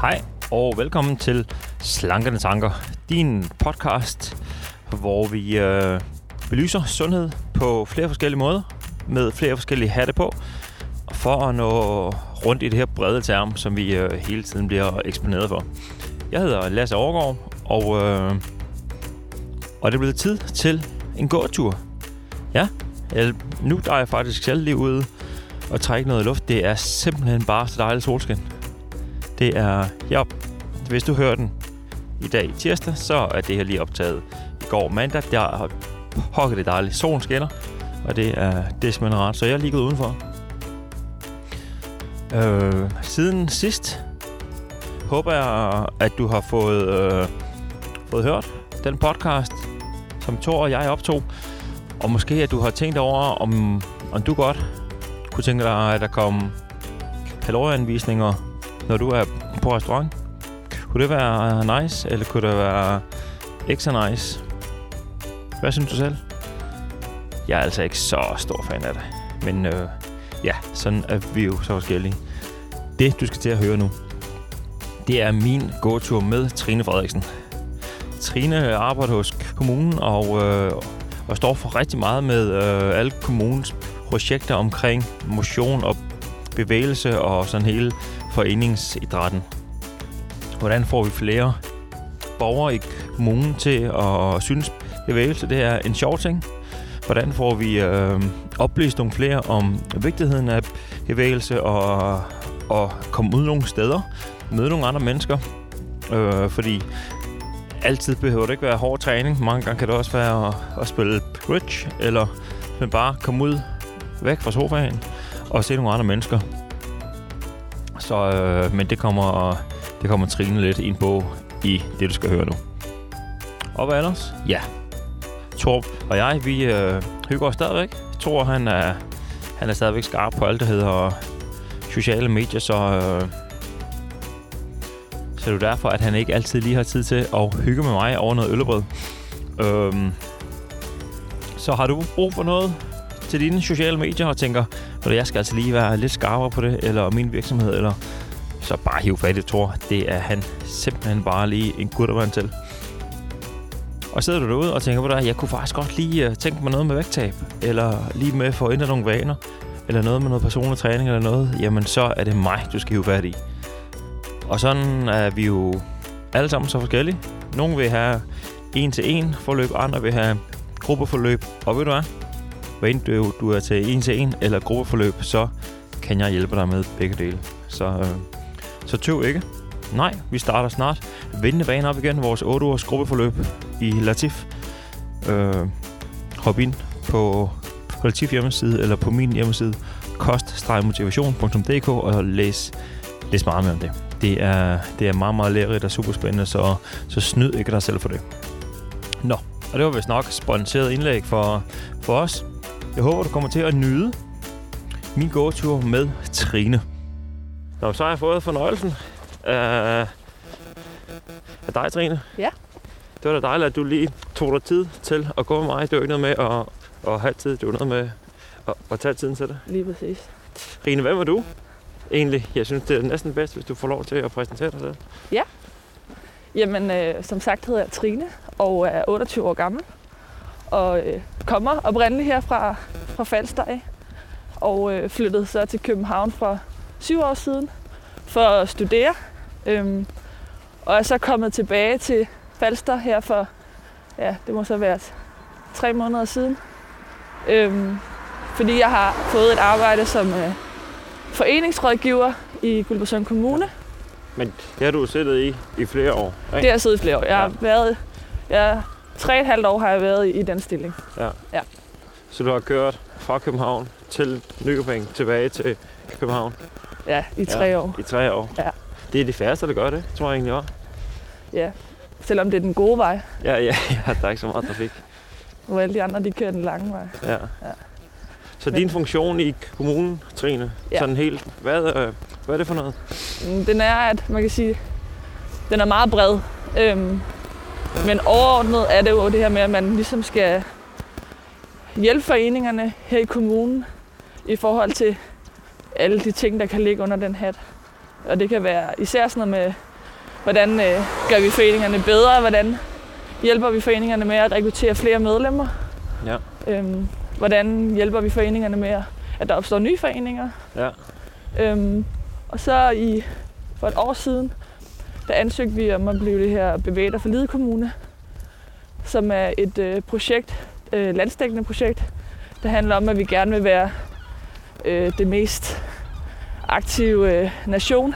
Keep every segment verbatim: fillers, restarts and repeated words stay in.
Hej og velkommen til Slanke Tanker, din podcast, hvor vi øh, belyser sundhed på flere forskellige måder, med flere forskellige hatte på, for at nå rundt i det her brede term, som vi øh, hele tiden bliver eksponeret for. Jeg hedder Lasse Aargaard, og, øh, og det er blevet tid til en gåtur. Ja, jeg, nu er jeg faktisk selv lige ude og trække noget luft. Det er simpelthen bare så dejligt solskin. Det er, ja, hvis du hører den i dag tirsdag, så er det her lige optaget i går mandag. Der har pokket det dejligt. Solen skinner, og det er, det er simpelthen rart. Så jeg er lige gået udenfor. Øh, siden sidst håber jeg, at du har fået, øh, fået hørt den podcast, som Tor og jeg optog. Og måske, at du har tænkt over, om, om du godt kunne tænke dig, at der kom kalorieanvisninger, når du er på restaurant. Kunne det være nice, eller kunne det være ekstra nice? Hvad synes du selv? Jeg er altså ikke så stor fan af det. Men øh, ja, sådan er vi jo så forskellige. Det, du skal til at høre nu, det er min gåtur med Trine Frederiksen. Trine arbejder hos kommunen og, øh, og står for rigtig meget med øh, alle kommunens projekter omkring motion og bevægelse og sådan hele foreningsidrætten. Hvordan får vi flere borgere i kommunen til at synes, bevægelse det er en sjov ting? Hvordan får vi øh, oplyst nogle flere om vigtigheden af bevægelse og, og komme ud nogle steder, møde nogle andre mennesker? Øh, fordi altid behøver det ikke være hård træning. Mange gange kan det også være at, at spille bridge eller men bare komme ud væk fra sofaen og se nogle andre mennesker. Så, øh, men det kommer, det kommer Trine lidt ind på i det, du skal høre nu. Og hvad ellers? Ja. Tor og jeg, vi øh, hygger os stadigvæk. Tor, han er, han er stadigvæk skarp på alt, der hedder sociale medier, så, øh, så er det derfor, at han ikke altid lige har tid til at hygge med mig over noget øllebrød. Øhm, så har du brug for noget til dine sociale medier og tænker, at jeg skal altså lige være lidt skarpere på det, eller min virksomhed, eller så bare hiv fat i Tor. Det er han simpelthen bare lige en guttermand til. Og sidder du derude og tænker på dig, jeg kunne faktisk godt lige tænke mig noget med vægttab, eller lige med for at ændre nogle vaner, eller noget med noget personlig træning eller noget, jamen så er det mig, du skal hive fat i. Og sådan er vi jo alle sammen så forskellige. Nogle vil have en-til-en forløb, andre vil have gruppeforløb, og ved du hvad? Hvad end du, du er til en til en eller gruppeforløb, så kan jeg hjælpe dig med begge dele. Så, øh, så tøv ikke. Nej, vi starter snart. Vende banen op igen, vores otte ugers gruppeforløb i Latif. Øh, hop ind på, på Latif hjemmeside, eller på min hjemmeside, kost motivation punktum d k, og læs, læs meget mere om det. Det er, det er meget, meget lærerigt og superspændende, så, så snyd ikke dig selv for det. Nå, og det var vist nok sponsoreret indlæg for, for os. Jeg håber, du kommer til at nyde min gåtur med Trine. Nå, så har jeg fået fornøjelsen af, af dig, Trine. Ja. Det var da dejligt, at du lige tog dig tid til at gå med mig. Det var ikke noget med at, at have tid. Det var noget med at, at tage tiden til det. Lige præcis. Trine, hvem er du egentlig? Jeg synes, det er næsten bedst, hvis du får lov til at præsentere dig selv. Ja. Jamen, øh, som sagt hedder jeg Trine og er otteogtyve år gammel. Og øh, kommer oprindeligt her fra, fra Falster af, og øh, flyttede så til København for syv år siden for at studere. Øhm, og er så kommet tilbage til Falster her for, ja, det må så være tre måneder siden. Øhm, fordi jeg har fået et arbejde som øh, foreningsrådgiver i Guldborgsund Kommune. Men det har du siddet i i flere år, ikke? Det har jeg siddet i flere år. Jeg har været... Jeg, Tre og et halvt år har jeg været i den stilling. Ja. Ja. Så du har kørt fra København til Nykøbing, tilbage til København? Ja, i tre ja, år. I tre år. Ja. Det er de færreste, der gør det, tror jeg egentlig også. Ja, selvom det er den gode vej. Ja, ja, ja, der er ikke så meget trafik. Og alle de andre, de kører den lange vej. Ja. Ja. Så din Men... funktion i kommunen, Trine, ja. sådan helt, hvad, øh, hvad er det for noget? Den er, at man kan sige, den er meget bred. Øhm, Men overordnet er det jo det her med, at man ligesom skal hjælpe foreningerne her i kommunen i forhold til alle de ting, der kan ligge under den hat. Og det kan være især sådan noget med hvordan øh, gør vi foreningerne bedre, hvordan hjælper vi foreningerne med at rekruttere flere medlemmer, ja. øhm, hvordan hjælper vi foreningerne med, at der opstår nye foreninger. Ja. Øhm, og så i, for et år siden, der ansøgte vi om at blive det her Bevæg dig for livet kommune, som er et øh, projekt, øh, landsdækkende projekt, der handler om, at vi gerne vil være øh, det mest aktive øh, nation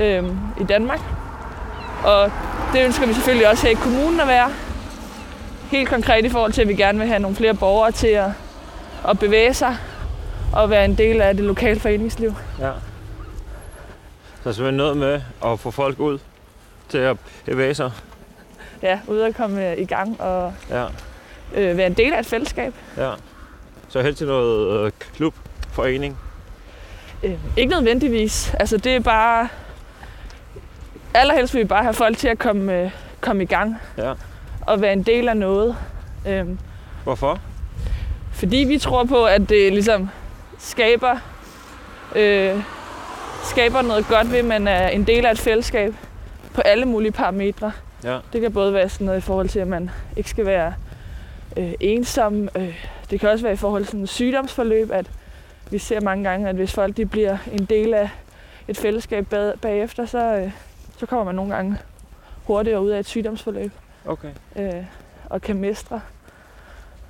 øh, i Danmark. Og det ønsker vi selvfølgelig også her i kommunen at være. Helt konkret i forhold til, at vi gerne vil have nogle flere borgere til at, at bevæge sig og være en del af det lokale foreningsliv. Ja. Så er selvfølgelig noget med at få folk ud til at bevæge sig. Ja, ud at komme i gang og ja. øh, være en del af et fællesskab. Ja. Så helst til noget øh, klub, forening? Øh, ikke nødvendigvis. Altså det er bare... Allerhelst vil vi bare have folk til at komme, øh, komme i gang ja. og være en del af noget. Øhm, Hvorfor? Fordi vi tror på, at det ligesom skaber, øh, skaber noget godt ved, at man er en del af et fællesskab på alle mulige parametre. Ja. Det kan både være sådan noget i forhold til, at man ikke skal være øh, ensom. Øh, det kan også være i forhold til sådan sygdomsforløb, at vi ser mange gange, at hvis folk de bliver en del af et fællesskab bag, bagefter, så... Øh, Så kommer man nogle gange hurtigere ud af et sygdomsforløb, okay. øh, og kan mestre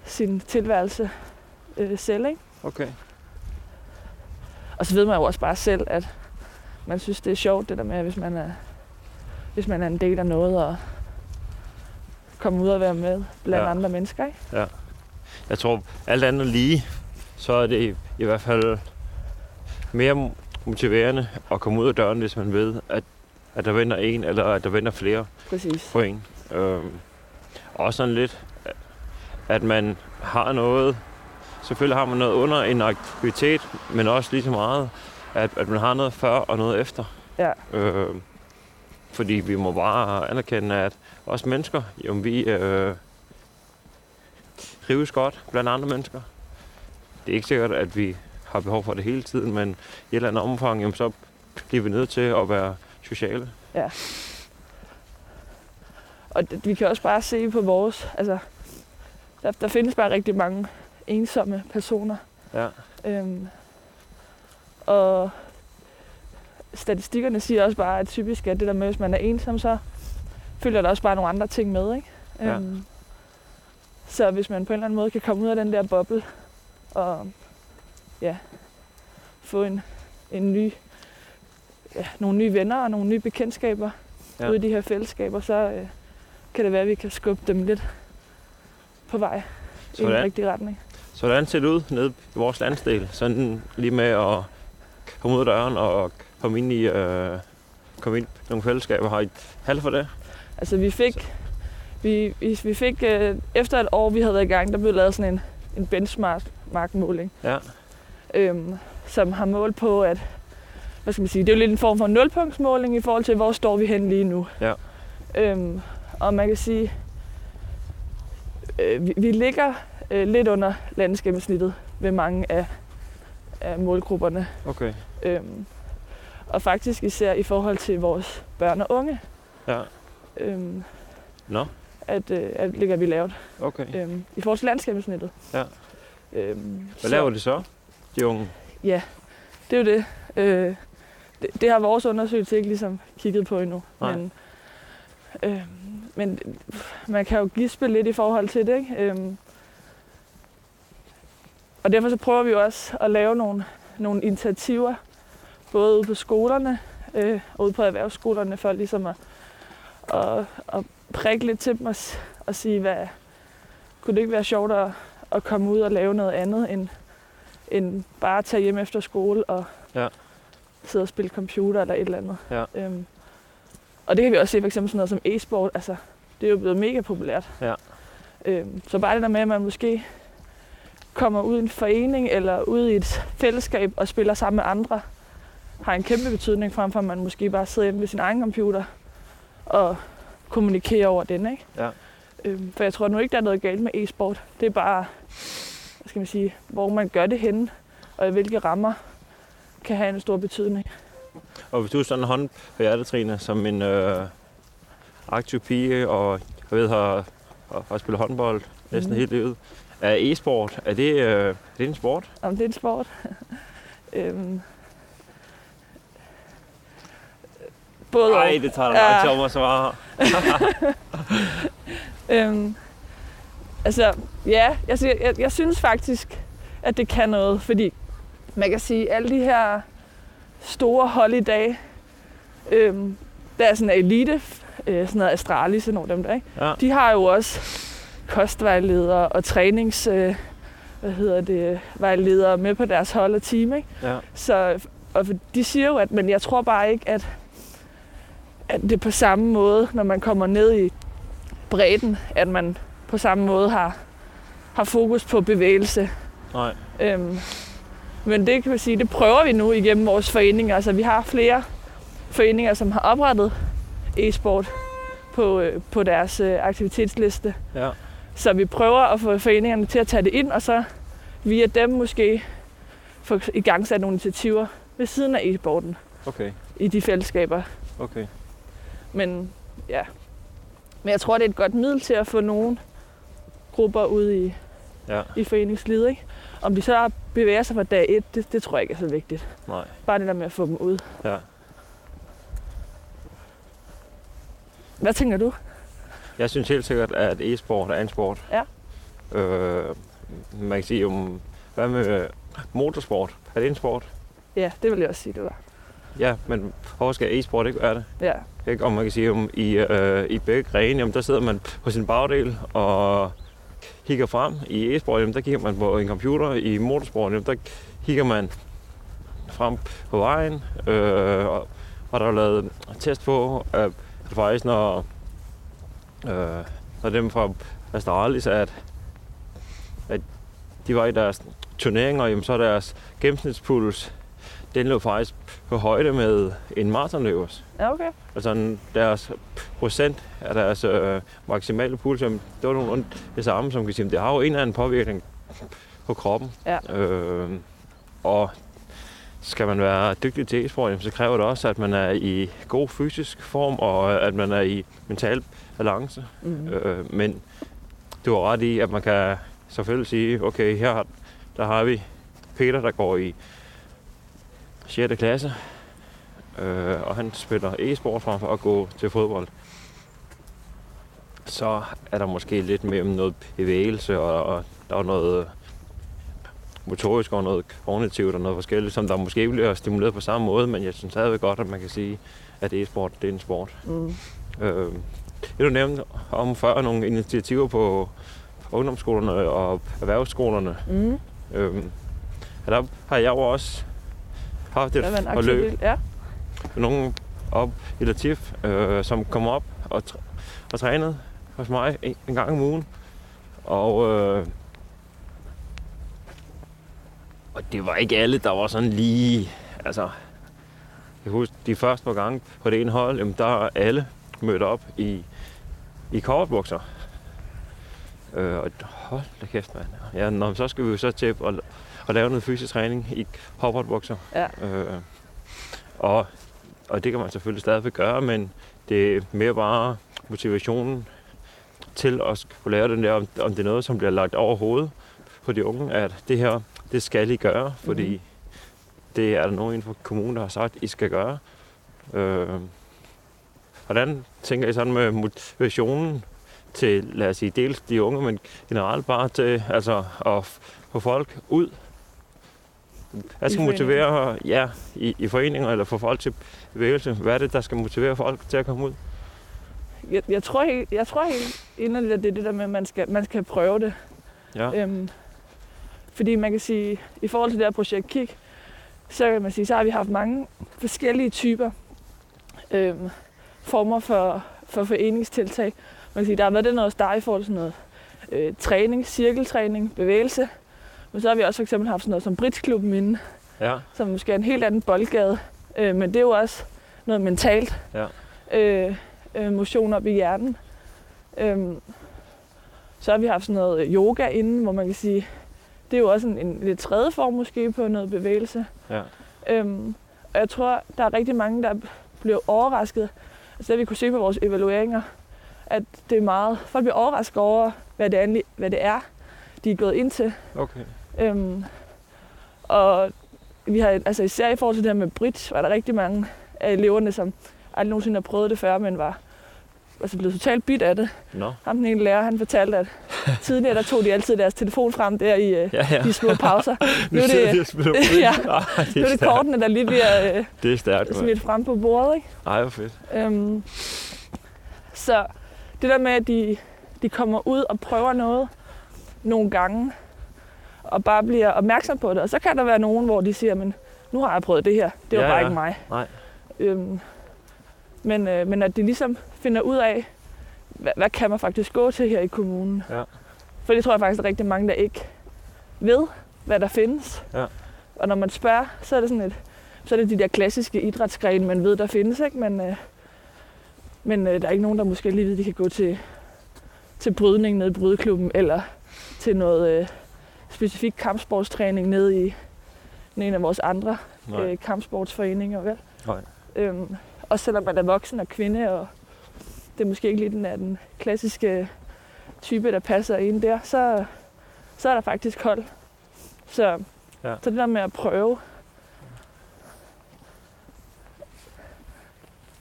sin tilværelse øh, selv, ikke? Okay. Og så ved man jo også bare selv, at man synes, det er sjovt, det der med, hvis man er, hvis man er en del af noget, og kommer ud og være med blandt ja. andre mennesker, ikke? Ja. Jeg tror, alt andet lige, så er det i, i hvert fald mere motiverende at komme ud af døren, hvis man ved, at at der venter en, eller at der venter flere Præcis. På en. Øhm, også sådan lidt, at man har noget, selvfølgelig har man noget under en aktivitet, men også lige så meget, at, at man har noget før og noget efter. Ja. Øhm, fordi vi må bare anerkende, at os mennesker, jo vi øh, trives godt blandt andre mennesker. Det er ikke sikkert, at vi har behov for det hele tiden, men i et eller andet omfang, jamen, så bliver vi nødt til at være sociale. Ja. Og det, vi kan også bare se på vores, altså, der, der findes bare rigtig mange ensomme personer. Ja. Øhm, og statistikkerne siger også bare, at typisk at det der med, hvis man er ensom, så følger der også bare nogle andre ting med, ikke? Ja. Øhm, så hvis man på en eller anden måde kan komme ud af den der boble, og ja, få en, en ny Ja, nogle nye venner og nogle nye bekendtskaber ja. ude i de her fællesskaber, så øh, kan det være, at vi kan skubbe dem lidt på vej i den rigtige retning. Sådan ser det ud nede i vores landsdel, sådan lige med at komme ud af døren og komme ind i, øh, komme ind i nogle fællesskaber. Har I halv for det? Altså vi fik, vi, vi fik øh, efter et år, vi havde været i gang, der blev lavet sådan en, en benchmark-måling, ja. øhm, som har målt på, at Hvad skal man sige? Det er jo lidt en form for nulpunktsmåling i forhold til, hvor står vi hen lige nu. Ja. Øhm, og man kan sige, øh, vi, vi ligger øh, lidt under landsgennemsnittet ved mange af, af målgrupperne. Okay. Øhm, og faktisk især i forhold til vores børn og unge. Ja. Øhm, no. at, øh, at ligger vi lavt. Okay. Øhm, I forhold til landsgennemsnittet. Ja. Øhm, Hvad så, laver de så, de unge? Ja, det er jo det. Øh, Det, det har vores undersøgelse ikke ligesom kigget på endnu, men, øh, men man kan jo gispe lidt i forhold til det, ikke? Øhm, og derfor så prøver vi også at lave nogle, nogle initiativer, både ude på skolerne øh, og ude på erhvervsskolerne, for ligesom at, at, at prikke lidt til dem og, og sige, hvad, kunne det ikke være sjovt at, at komme ud og lave noget andet, end, end bare at tage hjem efter skole og... Ja. sidde og spille computer eller et eller andet. Ja. Øhm, og det kan vi også se for eksempel sådan noget som e-sport, altså det er jo blevet mega populært. Ja. Øhm, så bare det der med, at man måske kommer ud i en forening eller ud i et fællesskab og spiller sammen med andre, har en kæmpe betydning frem for, at man måske bare sidder hjemme ved sin egen computer og kommunikerer over den, ikke? Ja. Øhm, for jeg tror nu ikke, der er noget galt med e-sport. Det er bare, hvad skal man sige, hvor man gør det henne og i hvilke rammer kan have en stor betydning. Og hvis du sådan en hånd på hjertet, Trine, som en øh, aktiv pige, og jeg ved, har, har spillet håndbold næsten mm. hele livet, er e-sport, er det, øh, er det en sport? Om det er en sport? øhm. Både Ej, det tager da meget sjovt at svare. øhm. Altså, ja, jeg, jeg, jeg synes faktisk, at det kan noget, fordi man kan sige, at alle de her store hold i dag, øhm, der er sådan en elite, øh, sådan noget Astralis og nogle af dem der, ikke? Ja. De har jo også kostvejledere og trænings, øh, hvad hedder det, vejledere med på deres hold og team, ikke? Ja. Så, og de siger jo, at, men jeg tror bare ikke, at, at det på samme måde, når man kommer ned i bredden, at man på samme måde har, har fokus på bevægelse. Nej. Øhm, men det kan man sige, det prøver vi nu igennem vores foreninger. Altså vi har flere foreninger, som har oprettet e-sport på, øh, på deres øh, aktivitetsliste. Ja. Så vi prøver at få foreningerne til at tage det ind, og så via dem måske få i gang sat nogle initiativer ved siden af e-sporten. Okay. I de fællesskaber. Okay. Men ja. Men jeg tror, det er et godt middel til at få nogen grupper ude i, ja. i foreningslivet, ikke? Om de så bevæger sig fra dag et, det, det tror jeg ikke er så vigtigt. Nej. Bare det der med at få dem ud. Ja. Hvad tænker du? Jeg synes helt sikkert, at e-sport er en sport. Ja. Øh, man kan sige, um, hvad med motorsport? Er det en sport? Ja, det vil jeg også sige, det var. Ja, men hvor skal e-sport ikke være det? Ja. Ikke? Og man kan sige, om i, øh, i begge grene, der sidder man på sin bagdel og kigger frem. I e-sport, jamen, der kigger man på en computer. I motorsport, jamen, der kigger man frem på vejen. Øh, og, og der er lavet test på, øh, at faktisk når, øh, når dem fra Astralis, at, at de var i deres turneringer, jamen, så er deres gennemsnitspuls, den lå faktisk på højde med en maratonløbers. Ja, okay. Altså deres procent af deres øh, maksimale puls, det var nogenlunde det samme, som kan sige, det har jo en eller anden påvirkning på kroppen. Ja. Øh, og skal man være dygtig til e-sport, så kræver det også, at man er i god fysisk form, og at man er i mental balance. Mm-hmm. Øh, men du har ret i, at man kan selvfølgelig sige, okay, her der har vi Peter, der går i sjette klasse, øh, og han spiller e-sport frem for at gå til fodbold. Så er der måske lidt mere noget bevægelse, og, og der er noget motorisk og noget kognitivt og noget forskelligt, som der måske bliver stimuleret på samme måde, men jeg synes stadigvæk godt, at man kan sige, at e-sport, det er en sport. Mm. Øh, det du nævnte om før, nogle initiativer på ungdomsskolerne og erhvervsskolerne. Mm. Øh, og der har jeg jo også haft et og løb. Ja. Nogen op i Latif, øh, som kom op og, tr- og trænede hos mig en, en gang om ugen. Og, øh, og det var ikke alle, der var sådan lige... Altså, jeg husker, de første par gange på det ene hold, jamen, der alle mødte op i, i coverbukser. Øh, og hold da kæft, mand. Ja, når, så skal vi jo så til at... og lave noget fysisk træning i hoppertbukser. Ja. Øh, og, og det kan man selvfølgelig stadigvæk gøre, men det er mere bare motivationen til at kunne lave den der, om, om det er noget, som bliver lagt over hovedet på de unge, at det her, det skal I gøre, fordi mm-hmm. det er der nogen inden for kommunen, der har sagt, I skal gøre. Øh, hvordan tænker I sådan med motivationen til, lad os sige, dels de unge, men generelt bare til altså at få folk ud? Hvad skal motivere ja, i, i foreninger eller få folk til bevægelse? Hvad er det, der skal motivere folk til at komme ud? Jeg, jeg tror helt, jeg tror helt inderligt, at det er det der med, at man skal, man skal prøve det. Ja. Øhm, fordi man kan sige, i forhold til det her projekt K I G, så kan man sige, så har vi haft mange forskellige typer øhm, former for, for foreningstiltag. Man kan sige, der har været det noget start i forhold til noget øh, træning, cirkeltræning, bevægelse. Men så har vi også for eksempel haft sådan noget som Britsklubben inde, ja. Som måske er en helt anden boldgade. Øh, men det er jo også noget mentalt. Ja. Øh, øh, motion op i hjernen. Øh, så har vi haft sådan noget yoga inde, hvor man kan sige, det er jo også en, en lidt tredje form måske på noget bevægelse. Ja. Øh, Og jeg tror, der er rigtig mange, der blev overrasket. Altså det vi kunne se på vores evalueringer, at det er meget. Folk bliver overrasket over, hvad det er, hvad det er de er gået ind til. Okay. Øhm, og vi har, altså især i forhold til det her med bridge, var der rigtig mange af eleverne, som aldrig nogensinde har prøvet det før, men var altså blevet totalt bidt af det. No. Ham den ene lærer, han fortalte, at tidligere der tog de altid deres telefon frem der i ja, ja. de små pauser. Nu er det, ja, ah, det, er nu er det kortene, der lige bliver øh, det er stærkt, smidt frem på bordet. Ikke? Ej, hvor fedt. Øhm, så det der med, at de, de kommer ud og prøver noget nogle gange, og bare bliver opmærksom på det. Og så kan der være nogen, hvor de siger, men nu har jeg prøvet det her. Det var ja, bare ja. ikke mig. Nej. Øhm, men, øh, men at de ligesom finder ud af, hvad, hvad kan man faktisk gå til her i kommunen. Ja. For det tror jeg faktisk, der er rigtig mange, der ikke ved, hvad der findes. Ja. Og når man spørger, så er det sådan et, så er det de der klassiske idrætsgrene, man ved, der findes. Ikke? Men, øh, men øh, der er ikke nogen, der måske lige ved, de kan gå til, til brydning nede i brydeklubben, eller til noget... Øh, specifik kampsportstræning nede i en af vores andre øh, kampsportsforeninger, vel? Nej. Øhm, også selvom man er voksen og kvinde, og det er måske ikke lige den, er den klassiske type, der passer ind der, så, så er der faktisk hold. Så, ja. så det der med at prøve,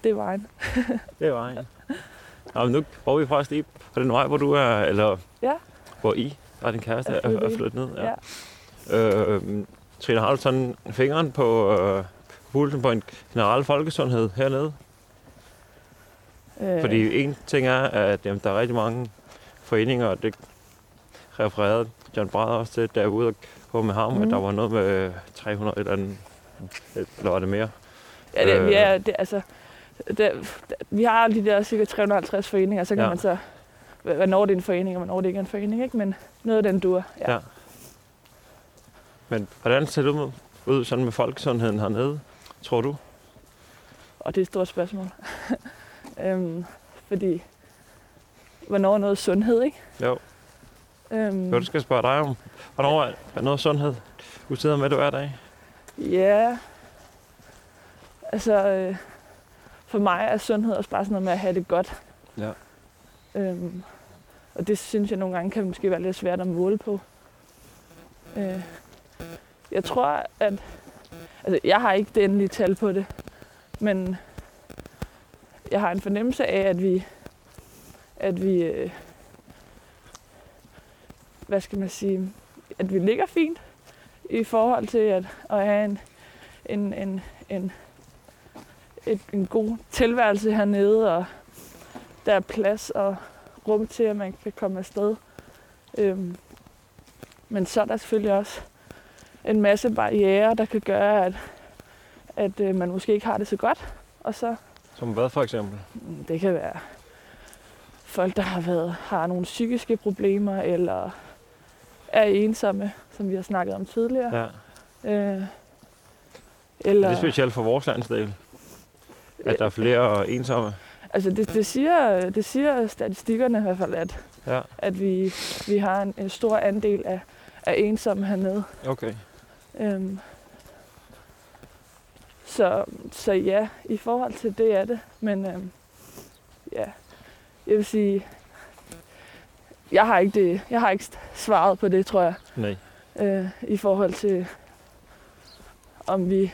det er vejen. Det er vejen. Nå, nu prøver vi faktisk lige på den vej, hvor du er, eller ja. hvor I og din kæreste er, er flyttet ned. Ja. Ja. Øh, Trine, har du sådan fingeren på øh, pulsen på en generel folkesundhed hernede? Øh. Fordi en ting er, at jamen, der er rigtig mange foreninger, og det refererede John Brader også til, da jeg var ude på med ham, mm. at der var noget med tre hundrede eller andet, eller var det mere? Ja, det, øh. ja, det, altså, det, vi har de der cirka tre hundrede og halvtreds foreninger, så kan ja. man så... Hvornår det er en forening, og hvornår det ikke er en forening, ikke? Men noget af den dur, ja. ja. Men hvordan ser det ud, ud sådan med folkesundheden hernede, tror du? Og det er et stort spørgsmål. øhm, fordi, hvornår er noget sundhed, ikke? Jo. Øhm, jo, du skal spørge dig om, hvornår ja. er noget sundhed? Du sidder med det hver dag. Ja. Altså, øh, for mig er sundhed også bare sådan noget med at have det godt. Ja. Øhm, og det synes jeg nogle gange kan måske være lidt svært at måle på. Øh, jeg tror, at... Altså, jeg har ikke det endelige tal på det, men jeg har en fornemmelse af, at vi... At vi... Øh, hvad skal man sige? At vi ligger fint i forhold til at, at have en, en, en, en, en, en god tilværelse hernede, og der er plads og rum til, at man kan komme afsted. Øhm, men så er der selvfølgelig også en masse barrierer, der kan gøre, at, at øh, man måske ikke har det så godt. Og så, som hvad for eksempel? Det kan være folk, der har, været, har nogle psykiske problemer, eller er ensomme, som vi har snakket om tidligere. Ja. Øh, eller, er det specielt for vores landsdel, at der er flere ensomme? Altså det, det, siger, det siger statistikkerne i hvert fald, at, ja. at vi, vi har en, en stor andel af, af ensomme hernede. Okay. Øhm, så, så ja, i forhold til det er det. Men øhm, ja, jeg vil sige, jeg har ikke, det, jeg har ikke svaret på det, tror jeg. Nej. Øh, I forhold til, om vi...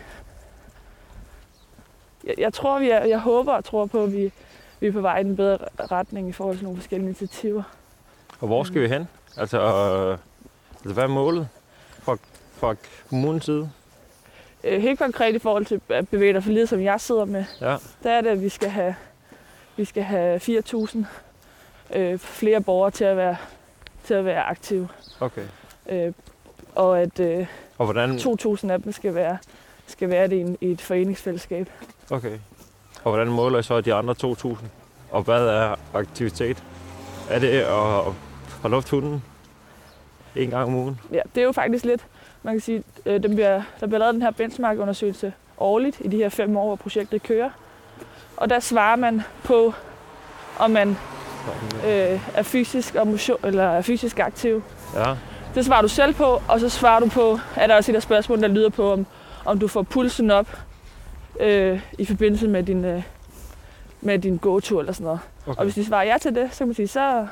Jeg, jeg tror, vi er, jeg håber og tror på, at vi... Vi er på vej i en bedre retning i forhold til nogle forskellige initiativer. Og hvor skal vi hen? Altså, øh, altså hvad er målet fra, fra kommunens side? Helt konkret i forhold til at bevæge dig for livet, som jeg sidder med, ja. der er det, at vi skal have, vi skal have fire tusind øh, flere borgere til at være, til at være aktive. Okay. Øh, og at øh, og hvordan... to tusind af dem skal være, skal være det i, en, i et foreningsfællesskab. Okay. Og hvordan måler I så de andre to tusind? Og hvad er aktivitet? Er det at have lufthunden en gang om ugen? Ja, det er jo faktisk lidt. Man kan sige, øh, der bliver, der bliver lavet den her benchmark-undersøgelse årligt i de her fem år, hvor projektet kører. Og der svarer man på, om man øh, er, fysisk og motion, eller er fysisk aktiv. Ja. Det svarer du selv på, og så svarer du på, er der også et af spørgsmål, der lyder på, om, om du får pulsen op, øh, i forbindelse med din, øh, med din gåtur eller sådan noget. Okay. Og hvis de svarer ja til det, så kan man sige, så,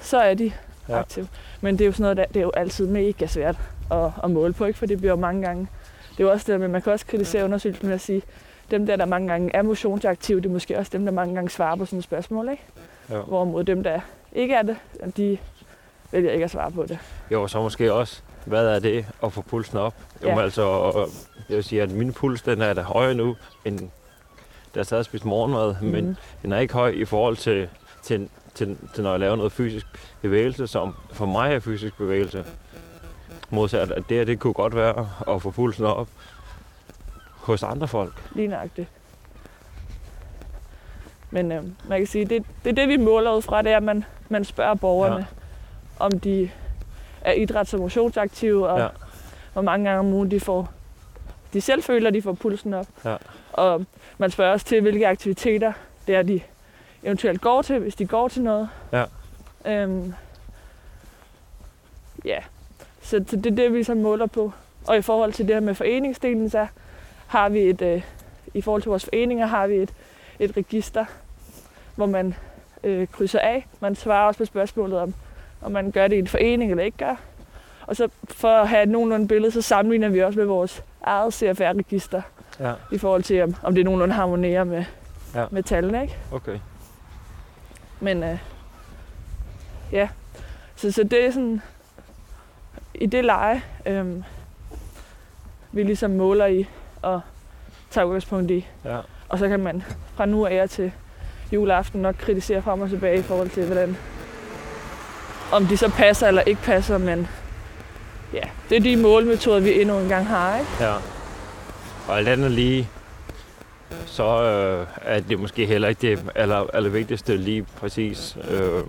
så er de ja. aktive. Men det er jo sådan noget, der, det er jo altid mega svært at, at måle på, ikke? For det bliver jo mange gange. Det er jo også det, men man kan også kritisere ja. undersøgelsen med at sige, dem der, der mange gange er motionsaktive, det er måske også dem, der mange gange svarer på sådan et spørgsmål, ikke? Ja. Hvorimod dem, der ikke er det, de vælger ikke at svare på det. Jo, så måske også, hvad er det at få pulsen op? Jo, ja. altså, og, jeg vil sige, at min puls, den er da højere nu, end da jeg sad og spiste morgenmad, mm. men den er ikke høj i forhold til, til, til, til, når jeg laver noget fysisk bevægelse, som for mig er fysisk bevægelse. Modsat, at det her, det kunne godt være at få pulsen op hos andre folk. Lige nøjagtigt. Men øh, man kan sige, det, det er det, vi måler ud fra, det er, at man, man spørger borgerne, ja. om de er idræts- og motionsaktive, og ja. hvor mange gange om ugen de får, de selv føler, de får pulsen op. Ja. Og man spørger også til, hvilke aktiviteter det er, de eventuelt går til, hvis de går til noget. Ja. Øhm, ja. Så det er det, vi så måler på. Og i forhold til det her med foreningsdelen, så har vi et, øh, i forhold til vores foreninger, har vi et, et register, hvor man øh, krydser af. Man svarer også på spørgsmålet om, om man gør det i en forening eller ikke gør. Og så for at have nogenlunde billede, så sammenligner vi også med vores eget C F R-register, ja. i forhold til, om, om det nogenlunde harmonerer med, ja. med tallene, ikke? Okay. Men øh, ja, så, så det er sådan, i det leje, øh, vi ligesom måler i og tager udgangspunkt i. Ja. Og så kan man fra nu af til juleaften nok kritisere frem og tilbage i forhold til, hvordan, om de så passer eller ikke passer, men ja, det er de målmetoder, vi endnu engang har, ikke? Ja, og alt andet lige, så øh, er det måske heller ikke det aller, aller vigtigste lige præcis øh,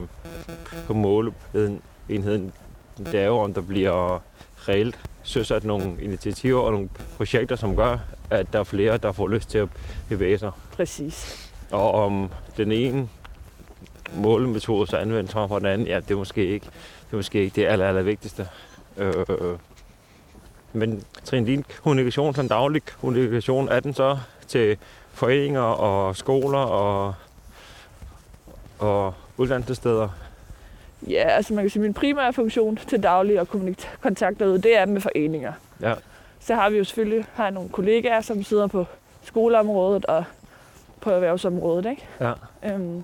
på måleenheden. Det er jo, om der bliver reelt søsat nogle initiativer og nogle projekter, som gør, at der er flere, der får lyst til at bevæge sig. Præcis. Og om den ene målemetode så anvendes frem for den anden, ja, det er måske ikke det, er måske ikke det aller, aller vigtigste. Øh, øh. Men Trine, din kommunikation, sådan daglig kommunikation, er den så til foreninger og skoler og, og uddannelsessteder? Ja, altså man kan sige, min primære funktion til daglig og kontakter ud, det er med foreninger. Ja. Så har vi jo selvfølgelig har nogle kollegaer, som sidder på skoleområdet og på erhvervsområdet, ikke? Ja. Øhm,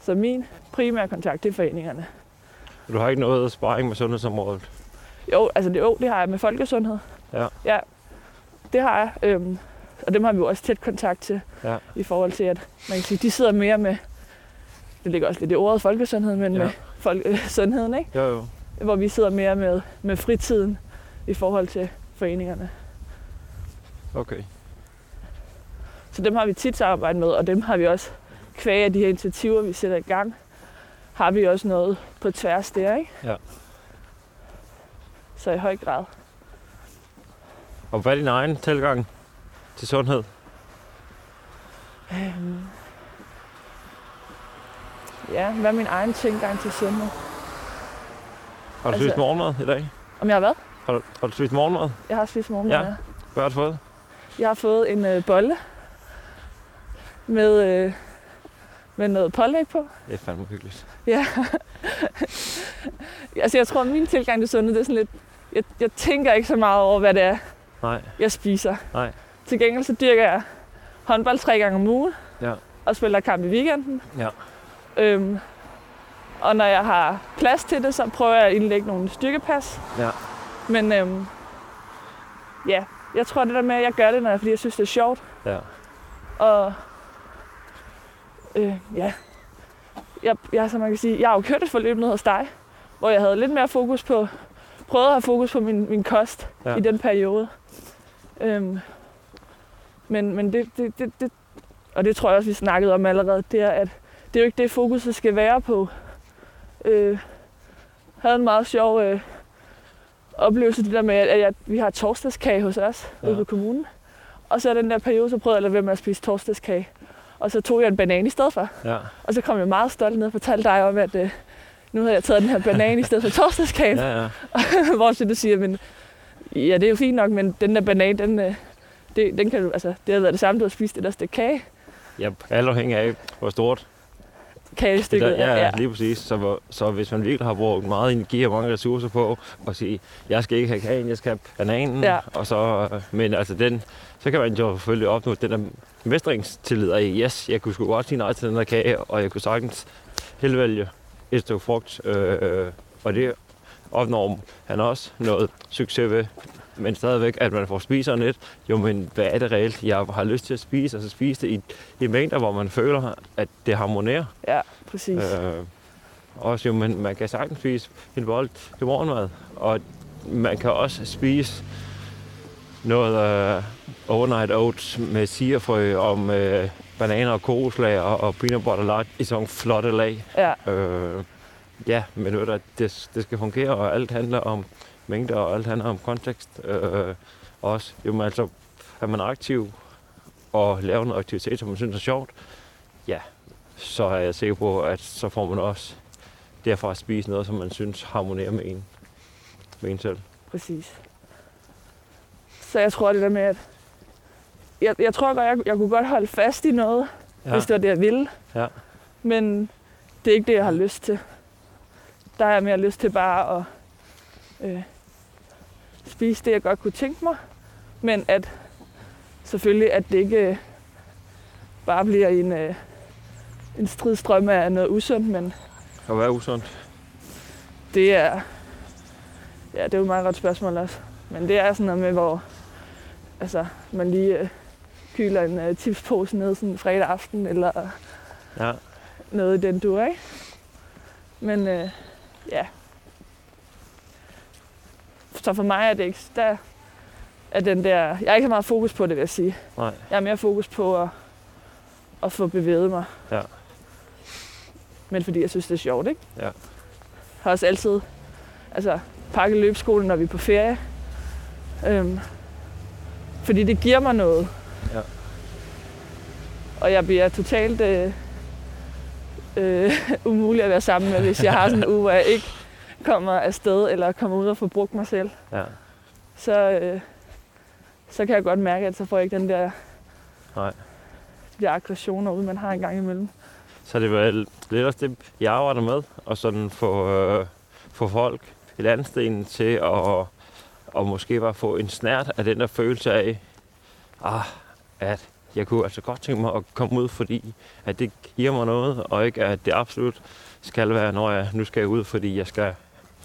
så min primære kontakt, det er foreningerne. Du har ikke noget sparring med sundhedsområdet? Jo, altså det, jo, det har jeg med folkesundhed. Ja. Ja, det har jeg. Øhm, og dem har vi jo også tæt kontakt til, ja. i forhold til, at man kan sige, de sidder mere med, det ligger også lidt i ordet folkesundhed, men ja. med sundheden, ikke? Jo, jo. Hvor vi sidder mere med, med fritiden i forhold til foreningerne. Okay. Så dem har vi tit samarbejdet med, og dem har vi også kvæg af de her initiativer, vi sætter i gang, har vi også noget på tværs der, ikke? Ja. Så i høj grad. Og hvad er din egen tilgang til sundhed? Øhm. Ja, hvad er min egen tilgang til sundhed? Har du altså, spist morgenmad i dag? Om jeg har hvad? Har du, har du spist morgenmad? Jeg har spist morgenmad, ja. ja. Hvad har du fået? Jeg har fået en øh, bolle med, øh, med noget pålæg på. Det er fandme hyggeligt. Ja. Altså jeg tror, at min tilgang til sundhed, det er sådan lidt, jeg, jeg tænker ikke så meget over, hvad det er, Nej. jeg spiser. Nej. Til gengæld så dyrker jeg håndbold tre gange om ugen, ja. og spiller kamp i weekenden. Ja. Øhm, og når jeg har plads til det, så prøver jeg at indlægge nogle styrkepas. Ja. Men øhm, ja, jeg tror det der med, at jeg gør det, når jeg, fordi jeg synes, det er sjovt. Ja. Og øh, ja, jeg, jeg, som man kan sige, jeg har jo kørt et forløb ned hos dig, hvor jeg havde lidt mere fokus på, prøvede at have fokus på min, min kost ja. i den periode. Øhm, men men det, det, det, det, og det tror jeg også, vi snakkede om allerede, det er, at det er jo ikke det fokus, der skal være på. Øh, havde en meget sjov øh, oplevelse, det der med, at jeg, vi har torsdagskage hos os, ja. ude på kommunen. Og så den der periode, så prøvede jeg at lade være med at spise torsdagskage. Og så tog jeg en banan i stedet for. Ja. Og så kom jeg meget stolt ned og fortalte dig om, at øh, nu havde jeg taget den her banan i stedet for torsdagskagen. Ja, ja. Hvor så du siger, men ja, det er jo fint nok, men den der banan, den, øh, det, den kan du, altså, det har været det samme, du har spist, eller et stykke kage. Ja, alt afhængig af, hvor stort kagestykket er. Ja, ja, lige præcis. Så, hvor, så hvis man virkelig har brugt meget energi og mange ressourcer på at sige, jeg skal ikke have kagen, jeg skal have bananen, ja. og så, men altså den, så kan man jo selvfølgelig opnå den der mestringstillid af, yes, jeg kunne sgu godt sige nej til den der kage, og jeg kunne sagtens helvælge et stykke frugt, øh, øh, og det opnår han også noget succes ved. Men stadigvæk, at man får spiseren lidt, jo, men hvad er det reelt? Jeg har lyst til at spise, og så spise det i, i mængder, hvor man føler, at det harmonerer. Ja, præcis. Øh, også jo, men man kan sagtens spise en bold til morgenmad, og man kan også spise noget øh, overnight oats med sirfrø og med bananer og kokoslag og, og peanut butter latte i sådan flotte lag. Ja, øh, ja men ved du, det, det skal fungere, og alt handler om mængder, og alt handler om kontekst. Øh, også, jo, altså, er man aktiv og laver noget aktivitet, som man synes er sjovt, ja, så er jeg sikker på, at så får man også derfra at spise noget, som man synes harmonerer med en, med en selv. Præcis. Så jeg tror det der med, at jeg, jeg tror godt, jeg, jeg kunne godt holde fast i noget, ja. hvis det var det, jeg ville. Ja. Men det er ikke det, jeg har lyst til. Der har jeg mere lyst til bare at Øh, spise det, jeg godt kunne tænke mig, men at selvfølgelig, at det ikke øh, bare bliver en, øh, en stridstrøm af noget usundt, men... Og hvad er usundt? Det er... Ja, det er jo et meget godt spørgsmål også, men det er sådan noget med, hvor altså, man lige øh, kyler en øh, tipspose ned sådan fredag aften, eller ja. noget i den dur, ikke? Men øh, ja... Så for mig er det ikke, der er den der, jeg er ikke så meget fokus på det, vil jeg sige. Nej. Jeg er mere fokus på at, at få bevæget mig. Ja. Men fordi jeg synes, det er sjovt, ikke? Ja. Jeg har også altid altså, pakket løbeskolen, når vi er på ferie. Øhm, fordi det giver mig noget. Ja. Og jeg bliver totalt øh, øh, umulig at være sammen med, hvis jeg har sådan en uge, hvor jeg ikke kommer afsted, eller kommer ud og får brugt mig selv, ja. så, øh, så kan jeg godt mærke, at så får jeg ikke den der, Nej. de der aggressioner ud, man har en gang imellem. Så det var lidt også det, jeg arbejder med, og sådan få, øh, få folk i landstenen til at og måske bare få en snert af den der følelse af, ah, at jeg kunne altså godt tænke mig at komme ud, fordi at det giver mig noget, og ikke at det absolut skal være, når jeg nu skal jeg ud, fordi jeg skal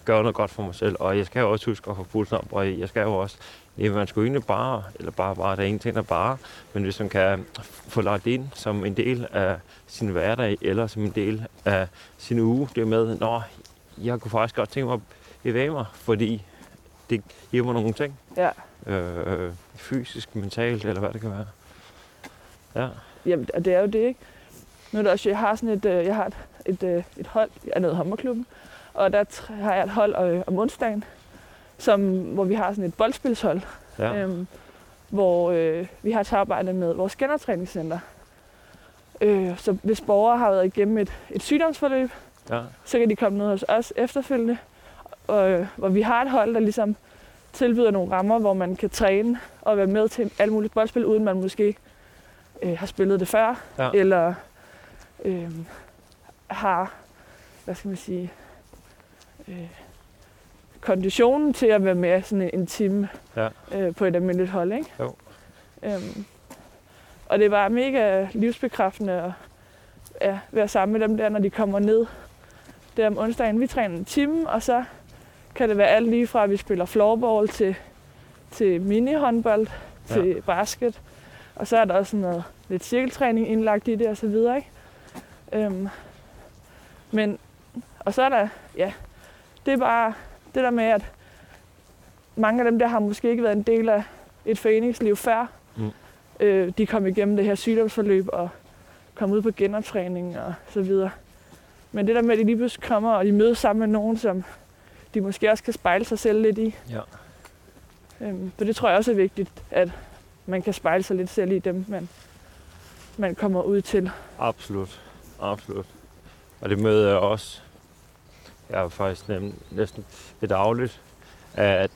gøre noget godt for mig selv, og jeg skal jo også huske at få pulsen op, og jeg skal jo også, man skulle egentlig bare, eller bare bare, der er ingenting der bare, men hvis man kan få lagt ind som en del af sin hverdag, eller som en del af sin uge, det med, nå, jeg kunne faktisk godt tænke mig at bevæge mig, fordi det giver mig nogle ting, ja. øh, fysisk, mentalt, eller hvad det kan være. Ja. Jamen, og det er jo det, ikke? Nu er det også, jeg har sådan et, jeg har et, et, et hold, jeg er nede i Hammerklubben, og der har jeg et hold om onsdagen, som, hvor vi har sådan et boldspilshold, ja. øhm, hvor øh, vi har et samarbejde med vores genoptræningscenter. Øh, så hvis borgere har været igennem et, et sygdomsforløb, ja. så kan de komme ned hos os efterfølgende, og, øh, hvor vi har et hold, der ligesom tilbyder nogle rammer, hvor man kan træne og være med til alle mulige boldspil, uden man måske øh, har spillet det før, ja. eller øh, har, hvad skal man sige, øh, konditionen til at være med sådan en time ja. øh, på et almindeligt hold, ikke? Jo. Øhm, og det er bare mega livsbekræftende at ja, være sammen med dem der, når de kommer ned der om onsdagen. Vi træner en time, og så kan det være alt lige fra, at vi spiller floorball til, til mini-håndbold, ja. til basket, og så er der også noget lidt cirkeltræning indlagt i det og så videre, ikke? Øhm, men, og så er der, ja, det er bare det der med, at mange af dem der har måske ikke været en del af et foreningsliv før. Mm. Øh, de kom igennem det her sygdomsforløb og kom ud på genoptræning og så videre. Men det der med, at de lige pludselig kommer, og de mødes sammen med nogen, som de måske også kan spejle sig selv lidt i. Ja. Øhm, for det tror jeg også er vigtigt, at man kan spejle sig lidt selv i dem, man, man kommer ud til. Absolut. Absolut. Og det møder jeg også, jeg er faktisk næsten lidt dagligt, at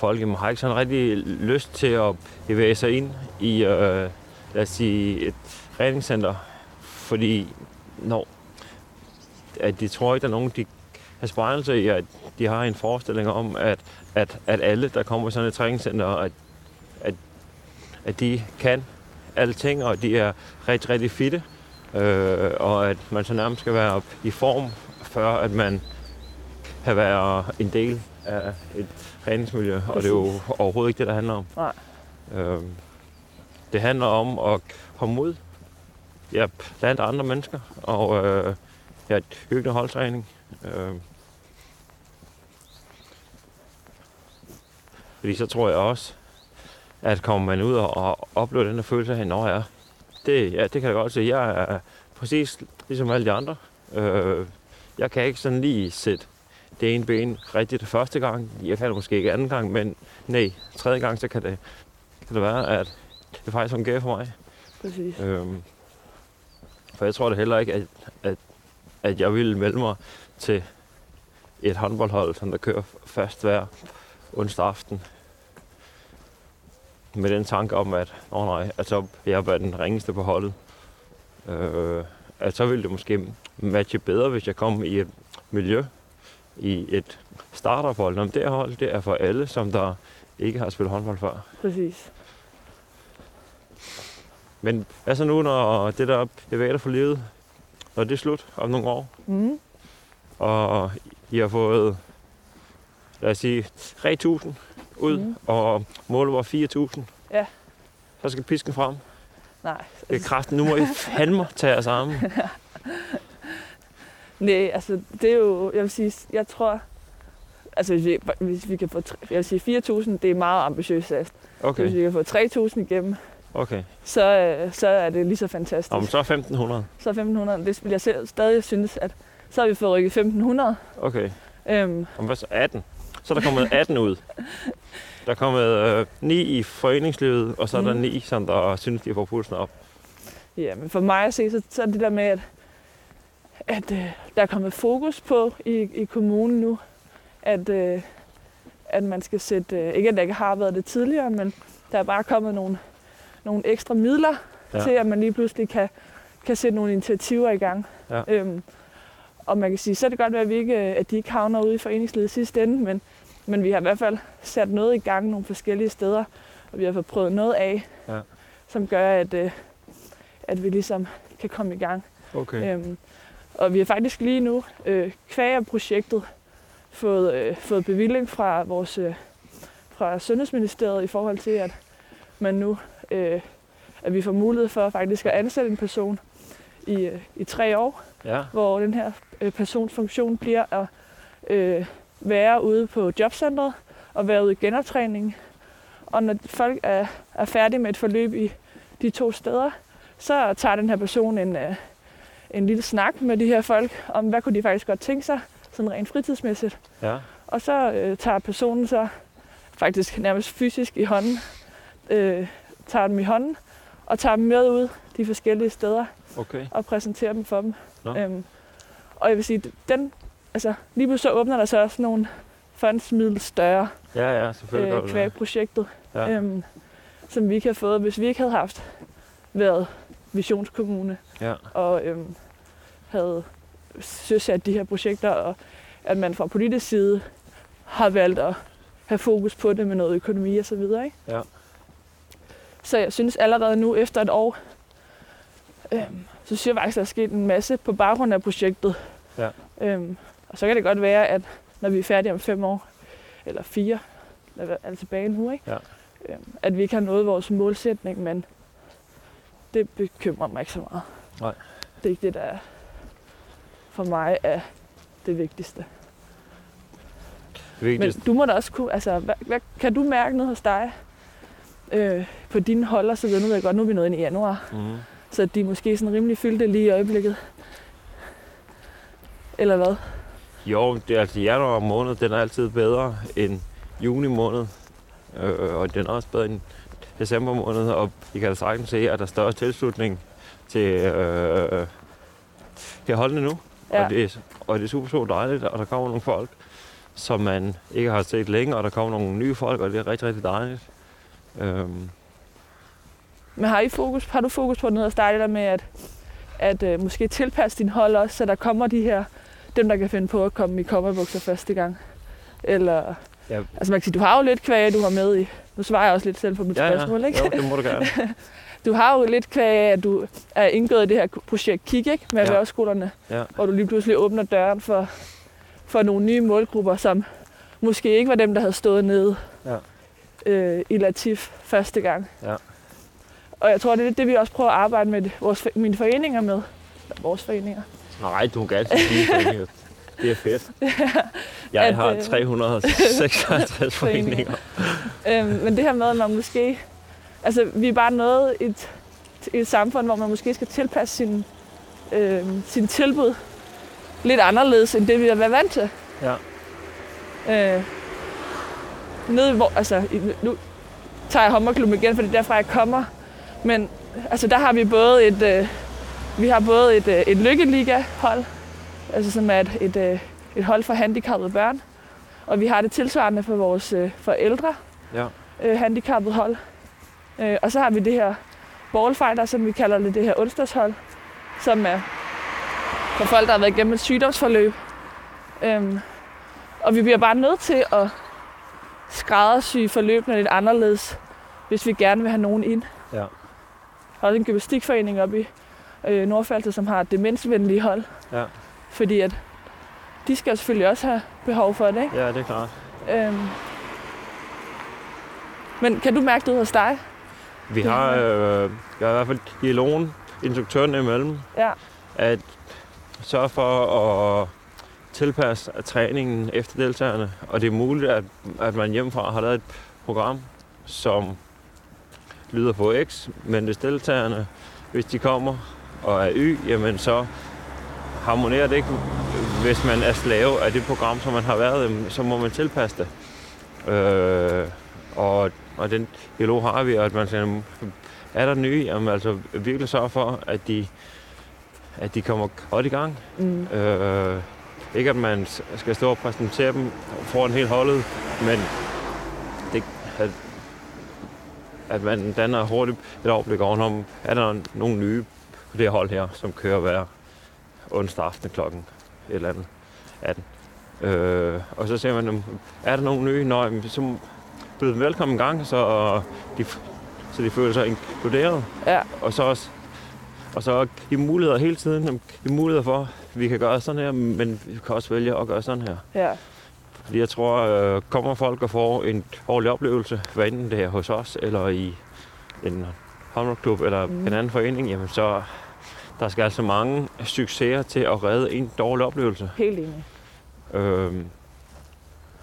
folk har ikke sådan rigtig lyst til at bevæge sig ind i øh, lad os sige, et træningscenter, fordi når at de tror ikke, der er nogen, de har spejlet i, at de har en forestilling om, at, at, at alle, der kommer i sådan et træningscenter, at, at, at de kan alle ting, og de er rigtig, rigtig fitte, øh, og at man så nærmest skal være i form, før at man kan være en del af et træningsmiljø, og det er jo overhovedet ikke det, der handler om. Nej. Øh, det handler om at komme ud, ja, blandt andre mennesker, og øh, ja, et hyggende holdtræning. Øh. Fordi så tror jeg også, at kommer man ud og, og oplever den der følelse af, nå ja, det, ja, det kan jeg godt se. Jeg er præcis ligesom alle de andre. Øh, jeg kan ikke sådan lige sætte det ene ben rigtigt første gang. Jeg kan det måske ikke anden gang, men nej, tredje gang, så kan det, kan det være, at det faktisk fungerer for mig. Præcis. Øh, for jeg tror det heller ikke, at, at at jeg ville melde mig til et håndboldhold, som der kører fast hver onsdag aften. Med den tanke om, at, oh nej, at så jeg var den ringeste på holdet. Øh, at så ville det måske matche bedre, hvis jeg kom i et miljø, i et starterhold. Om det hold, det er for alle, som der ikke har spillet håndbold før. Præcis. Men altså nu, når det der bevæger dig for livet, og det er slut om nogle år. Mm. Og I har fået, lad os sige, tre tusind ud, mm. og målet var fire tusind. Ja. Så skal pisken frem. Nej. Det er kraften. Nu må I fandme tage jer sammen. Nej, altså det er jo, jeg vil sige, jeg tror, altså hvis vi, hvis vi kan få, jeg vil sige fire tusind, det er meget ambitiøst. Okay. Hvis vi kan få tre tusind igennem. Okay. Så, så er det lige så fantastisk. Om så er femten hundrede? Så er femten hundrede. Det vil jeg selv, stadig synes, at så har vi fået rykket femten hundrede. Okay. Øhm. Om hvad så? atten? Så er der kommet atten ud. Der er kommet øh, ni i foreningslivet, og så er mm. der ni, som der synes, de får pulsen op. Ja, men for mig at se, så, så er det der med, at, at øh, der er kommet fokus på i, i kommunen nu, at, øh, at man skal sætte, øh, ikke at der ikke har været det tidligere, men der er bare kommet nogle nogle ekstra midler, ja, til, at man lige pludselig kan, kan sætte nogle initiativer i gang. Ja. Øhm, og man kan sige, så er det godt være, at, vi ikke, at de ikke havner ude i foreningslivet sidste ende, men, men vi har i hvert fald sat noget i gang nogle forskellige steder, og vi har fået prøvet noget af, ja, som gør, at, øh, at vi ligesom kan komme i gang. Okay. Øhm, og vi har faktisk lige nu, øh, kvæg projektet, fået, øh, fået bevilling fra, vores, øh, fra Sundhedsministeriet i forhold til, at man nu Øh, at vi får mulighed for faktisk at ansætte en person i, øh, i tre år, ja, hvor den her øh, persons funktion bliver at øh, være ude på jobcentret og være ude i genoptræningen. Og når folk er, er færdige med et forløb i de to steder, så tager den her person en, øh, en lille snak med de her folk om, hvad kunne de faktisk godt tænke sig, sådan rent fritidsmæssigt. Ja. Og så øh, tager personen så faktisk nærmest fysisk i hånden, øh, tager dem i hånden og tager dem med ud de forskellige steder, okay, og præsenterer dem for dem. No. Øhm, og jeg vil sige, den, altså, lige pludselig så åbner der så også nogle fondsmiddel større, ja, ja, øh, kvægprojektet, ja, øhm, som vi ikke havde fået, hvis vi ikke havde haft været Visionskommune, ja, og øhm, havde søsat de her projekter, og at man fra politisk side har valgt at have fokus på det med noget økonomi og så videre, ikke? Ja. Så jeg synes allerede nu, efter et år, øh, så synes jeg faktisk, at der er sket en masse på baggrund af projektet. Ja. Øhm, og så kan det godt være, at når vi er færdige om fem år, eller fire, altså tilbage nu, ikke? Ja. Øhm, at vi ikke har nået vores målsætning, men det bekymrer mig ikke så meget. Nej. Det er ikke det, der for mig er det vigtigste. Det vigtigste. Men du må da også kunne, altså, hvad, hvad, kan du mærke noget hos dig? Øh, på dine hold og så videre. Nu ved jeg godt, nu er vi nået ind i januar. Mm. Så de er måske sådan rimelig fyldte lige i øjeblikket. Eller hvad? Jo, det er altså januar måned, den er altid bedre end juni måned. Øh, og den er også bedre end december måned. Og I kan da sagtens se, at der er større tilslutning til øh, holdene nu. Ja. Og, det er, og det er super, super dejligt, og der kommer nogle folk, som man ikke har set længe, og der kommer nogle nye folk, og det er rigtig, rigtig dejligt. Øhm. Men har, I fokus, har du fokus på noget at starte der med, at, at øh, måske tilpasse din hold også, så der kommer de her, dem der kan finde på at komme i kopperbukser første gang? Eller, ja. Altså man kan sige, du har jo lidt kvæg, du har med i. Nu svarer jeg også lidt selv på mit ja, spørgsmål, ja. Ikke? Jo, det må du gerne. Du har jo lidt kvæg, at du er indgået i det her projekt Kig, ikke? Med erhvervsskolerne, ja. Ja. Hvor du lige pludselig åbner døren for, for nogle nye målgrupper, som måske ikke var dem, der havde stået nede ja. øh, i Latif første gang. Ja. Og jeg tror, det er det, vi også prøver at arbejde med vores, mine foreninger med. Vores foreninger. Nej, du kan altid sige foreninger. Det er fedt. Ja, jeg at, har tre hundrede og seksoghalvtreds foreninger. øhm, men det her med, at man måske... Altså, vi er bare noget i et, et samfund, hvor man måske skal tilpasse sin, øh, sin tilbud lidt anderledes, end det vi har været vant til. Ja. Øh, nede hvor... Altså, nu tager jeg Hammerklubben igen, for det er derfra, jeg kommer. Men altså, der har vi både et... Øh, vi har både et, øh, et lykkeliga-hold, altså som er et, et, øh, et hold for handicappede børn. Og vi har det tilsvarende for vores øh, forældre, ja. øh, handicappede hold. Øh, og så har vi det her ballfighter, som vi kalder det, det her onsdagshold, som er for folk, der har været igennem et sygdomsforløb. Øhm, og vi bliver bare nødt til at skræddersy forløbene lidt anderledes, hvis vi gerne vil have nogen ind. Ja. Der er også en gymnastikforening oppe i øh, Nordfjælse, som har et demensvenlige hold. Ja. Fordi at de skal selvfølgelig også have behov for det, ikke? Ja, det er klart. Øhm, men kan du mærke det hos dig? Vi har øh, jeg har i hvert fald dialogen, instruktøren imellem, ja. At sørge for at tilpasse træningen efter deltagerne. Og det er muligt, at, at man hjemmefra har lavet et program, som lyder på X, men hvis deltagerne, hvis de kommer og er Y, jamen så harmonerer det ikke. Hvis man er slave af det program, som man har været, så må man tilpasse det. Øh, og, og den dialog har vi, at man siger, er der nye, jamen altså virkelig sørge for, at de, at de kommer godt i gang. Mm. Øh, ikke at man skal stå og præsentere dem foran hele holdet, men det, at, at man danner hurtigt et overblik ovenom, er der nogle nye på det hold her, som kører hver onsdag aften klokken et eller andet atten. Øh, og så ser man, er der nogen nye? Nå, så byder dem velkommen en gang, så de, så de føler sig inkluderet. Ja. Og så også og så de muligheder hele tiden, de muligheder for, at vi kan gøre sådan her, men vi kan også vælge at gøre sådan her. Ja. Fordi jeg tror, kommer folk og får en ordentlig oplevelse, hvad enten det er hos os, eller i en håndboldklub, eller mm. en anden forening, jamen så... Der skal altså mange succeser til at redde en dårlig oplevelse. Helt enig. Øhm,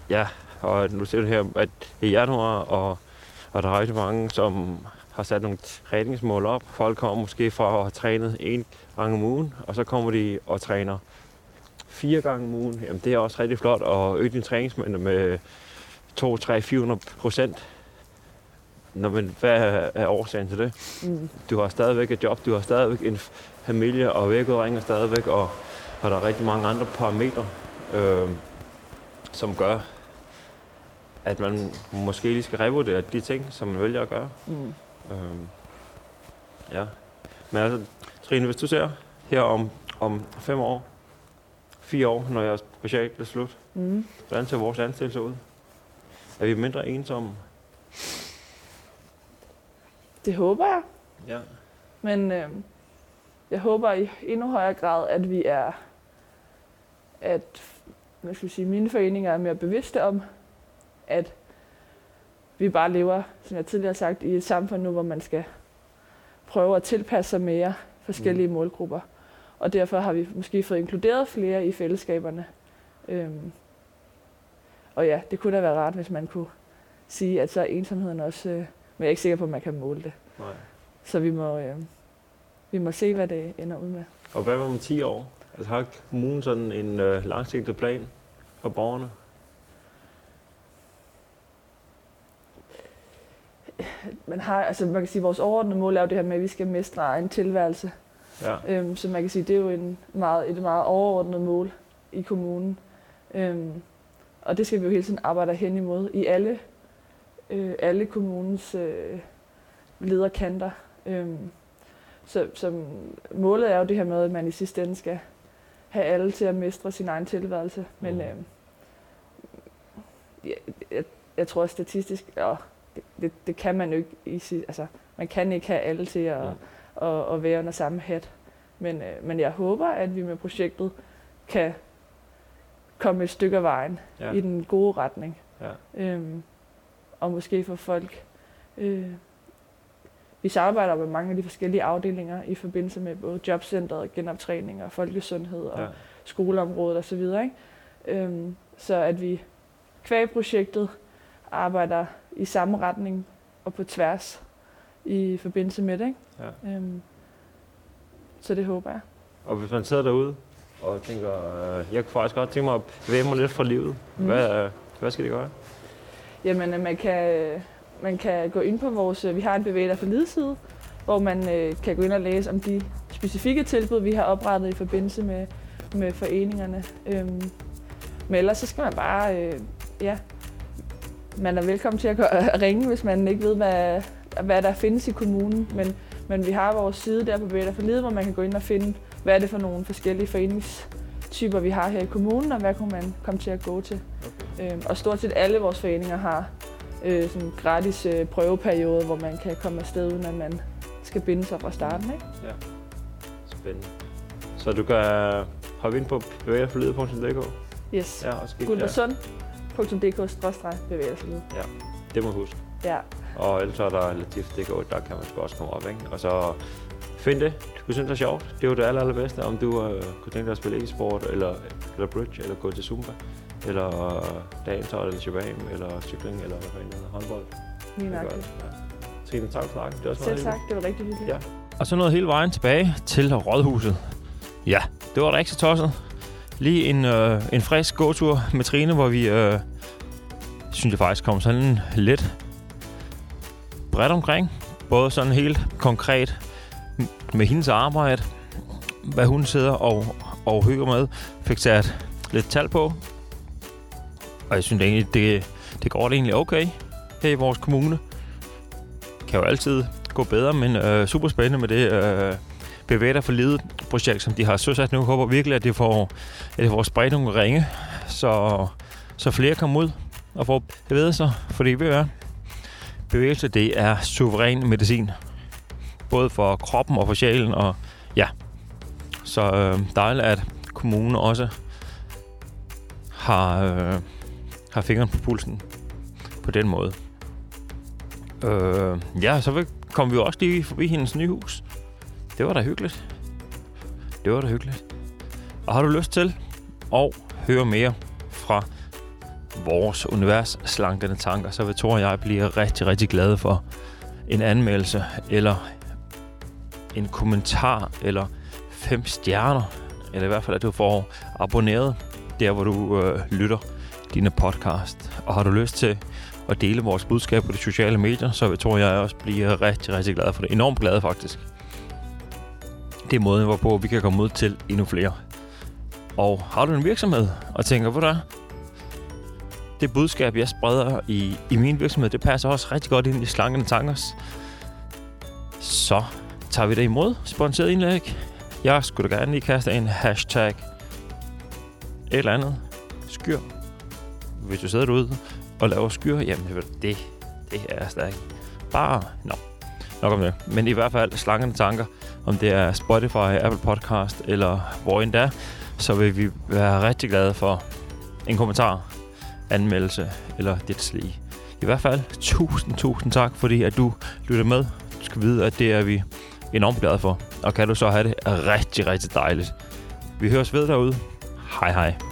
ja, og nu ser du her, at i januar, og, og der er rigtig mange, som har sat nogle træningsmål op. Folk kommer måske fra at have trænet en gang om ugen, og så kommer de og træner fire gange om ugen. Jamen, det er også rigtig flot at øge din træningsmængde med to, tre, fire hundrede procent. Nå, men hvad er årsagen til det? Mm. Du har stadigvæk et job, du har stadigvæk en familie, og vægudringer stadigvæk, og, og der er rigtig mange andre parametre, øh, som gør, at man måske lige skal revurdere de ting, som man vælger at gøre. Mm. Øh, ja. Men altså, Trine, hvis du ser her om, om fem år, fire år, når jeres projekt er slut, mm. hvordan ser vores ansættelse ud? Er vi mindre ensomme? Det håber jeg, ja. Men øh, jeg håber i endnu højere grad, at vi er, at man skal sige, mine foreninger er mere bevidste om, at vi bare lever, som jeg tidligere har sagt, i et samfund nu, hvor man skal prøve at tilpasse sig mere forskellige mm. målgrupper. Og derfor har vi måske fået inkluderet flere i fællesskaberne. Øhm, og ja, det kunne da være rart, hvis man kunne sige, at så er ensomheden også... Øh, Men jeg er ikke sikker på, at man kan måle det. Nej. Så vi må, øh, vi må se, hvad det ender ud med. Og hvad om ti år? Altså, har kommunen sådan en øh, langsigtet plan for borgerne? Man har, altså man kan sige, at vores overordnede mål er jo det her med, at vi skal mestre egen tilværelse. Ja. Øhm, så man kan sige, at det er jo en meget, et meget overordnet mål i kommunen. Øhm, Og det skal vi jo hele tiden arbejde hen imod i alle, øh, alle kommunens øh, lederkanter. Øh, så, så målet er jo det her med, at man i sidste ende skal have alle til at mestre sin egen tilværelse. Men mm. øh, jeg, jeg, jeg tror statistisk, og det, det, det kan man jo ikke i sig, altså man kan ikke have alle til at, ja. at, at være under samme hat. Men, øh, men jeg håber, at vi med projektet kan komme et stykke af vejen ja. i den gode retning. Ja. Øhm, og måske for folk. Øh, vi samarbejder med mange af de forskellige afdelinger i forbindelse med både jobcentret, genoptræning og folkesundhed og ja. skoleområdet osv. Øhm, så at vi hver projektet arbejder i samme retning og på tværs i forbindelse med det. Ikke? Ja. Øhm, så det håber jeg. Og hvis man sidder derude, og tænker, øh, jeg kunne faktisk godt tænke mig at bevæge mig lidt fra livet. Hvad, øh, hvad skal det gøre? Jamen, man kan, man kan gå ind på vores... Vi har en Bevæg dig for livet side, hvor man øh, kan gå ind og læse om de specifikke tilbud, vi har oprettet i forbindelse med, med foreningerne. Øhm, men ellers så skal man bare... Øh, ja, man er velkommen til at, gå, at ringe, hvis man ikke ved, hvad, hvad der findes i kommunen. Men, men vi har vores side der på Bevæg dig for livet, hvor man kan gå ind og finde... Hvad er det for nogle forskellige foreningstyper, vi har her i kommunen, og hvad kunne man komme til at gå til? Okay. Øhm, og stort set alle vores foreninger har øh, sådan en gratis øh, prøveperiode, hvor man kan komme afsted, uden at man skal binde sig fra starten. Ikke? Ja, spændende. Så du kan hoppe ind på bevæg dig for livet punktum d k? Yes, ja, guldborgsund punktum d k bindestreg bevæg dig for livet. Ja, det må huske. Ja. Og ellers er der Latif punktum d k, der kan man også komme op, ikke? Og så find det. Du synes det er sjovt. Det er jo det aller, allerbedste, om du øh, kunne tænke dig at spille e-sport, eller, eller bridge, eller gå til Zumba, eller danser, eller shabam, eller cykling, eller hvad fanden hedder, håndbold. Lige nøjagtigt. Ja. Trine, tak for snakken. Det var også meget hyggeligt. Selv tak. Det var rigtig hyggeligt. Ja. Og så nåede hele vejen tilbage til Rådhuset. Ja, det var da ikke så tosset. Lige en, øh, en frisk gåtur med Trine, hvor vi, øh, synes jeg faktisk, kom sådan lidt bredt omkring. Både sådan helt konkret med hendes arbejde, hvad hun sidder og, og hygger med, fik sat lidt tal på. Og jeg synes egentlig, det, det går det egentlig okay her i vores kommune. Kan jo altid gå bedre, men øh, super spændende med det øh, Bevæg dig for livet projekt, som de har søsat nu. Jeg håber virkelig, at det får, at det får spredt nogle ringe, så, så flere kommer ud og får bevæget sig. For det vil være, bevægelse det er suveræn medicin. Både for kroppen og for sjælen, og ja. Så øh, dejligt, at kommunen også har, øh, har fingeren på pulsen på den måde. Øh, ja, så kom vi jo også lige forbi hendes nye hus. Det var da hyggeligt. Det var da hyggeligt. Og har du lyst til at høre mere fra vores univers slankende tanker, så vil Tor og jeg blive rigtig, rigtig glade for en anmeldelse eller en kommentar, eller fem stjerner, eller i hvert fald, at du får abonneret der, hvor du øh, lytter dine podcast. Og har du lyst til at dele vores budskab på de sociale medier, så tror jeg også bliver rigtig, rigtig glad for det. Enormt glad faktisk. Det er måden, hvorpå vi kan komme ud til endnu flere. Og har du en virksomhed og tænker på dig, det budskab, jeg spreder i, i min virksomhed, det passer også rigtig godt ind i Slankende Tankers, så tager vi det imod, sponsoreret indlæg. Jeg skulle da gerne lige kaste en hashtag et eller andet. Skyr. Hvis du sidder derude og laver skyr, jamen det, det er stærkt. Bare, nå, nok om det. Men i hvert fald Slankende Tanker, om det er Spotify, Apple Podcast eller hvor end der, så vil vi være rigtig glade for en kommentar, anmeldelse eller det slige. I hvert fald tusind, tusind tak, fordi at du lytter med. Du skal vide, at det er vi enormt glade for, og kan du så have det rigtig, rigtig dejligt. Vi høres ved derude. Hej hej.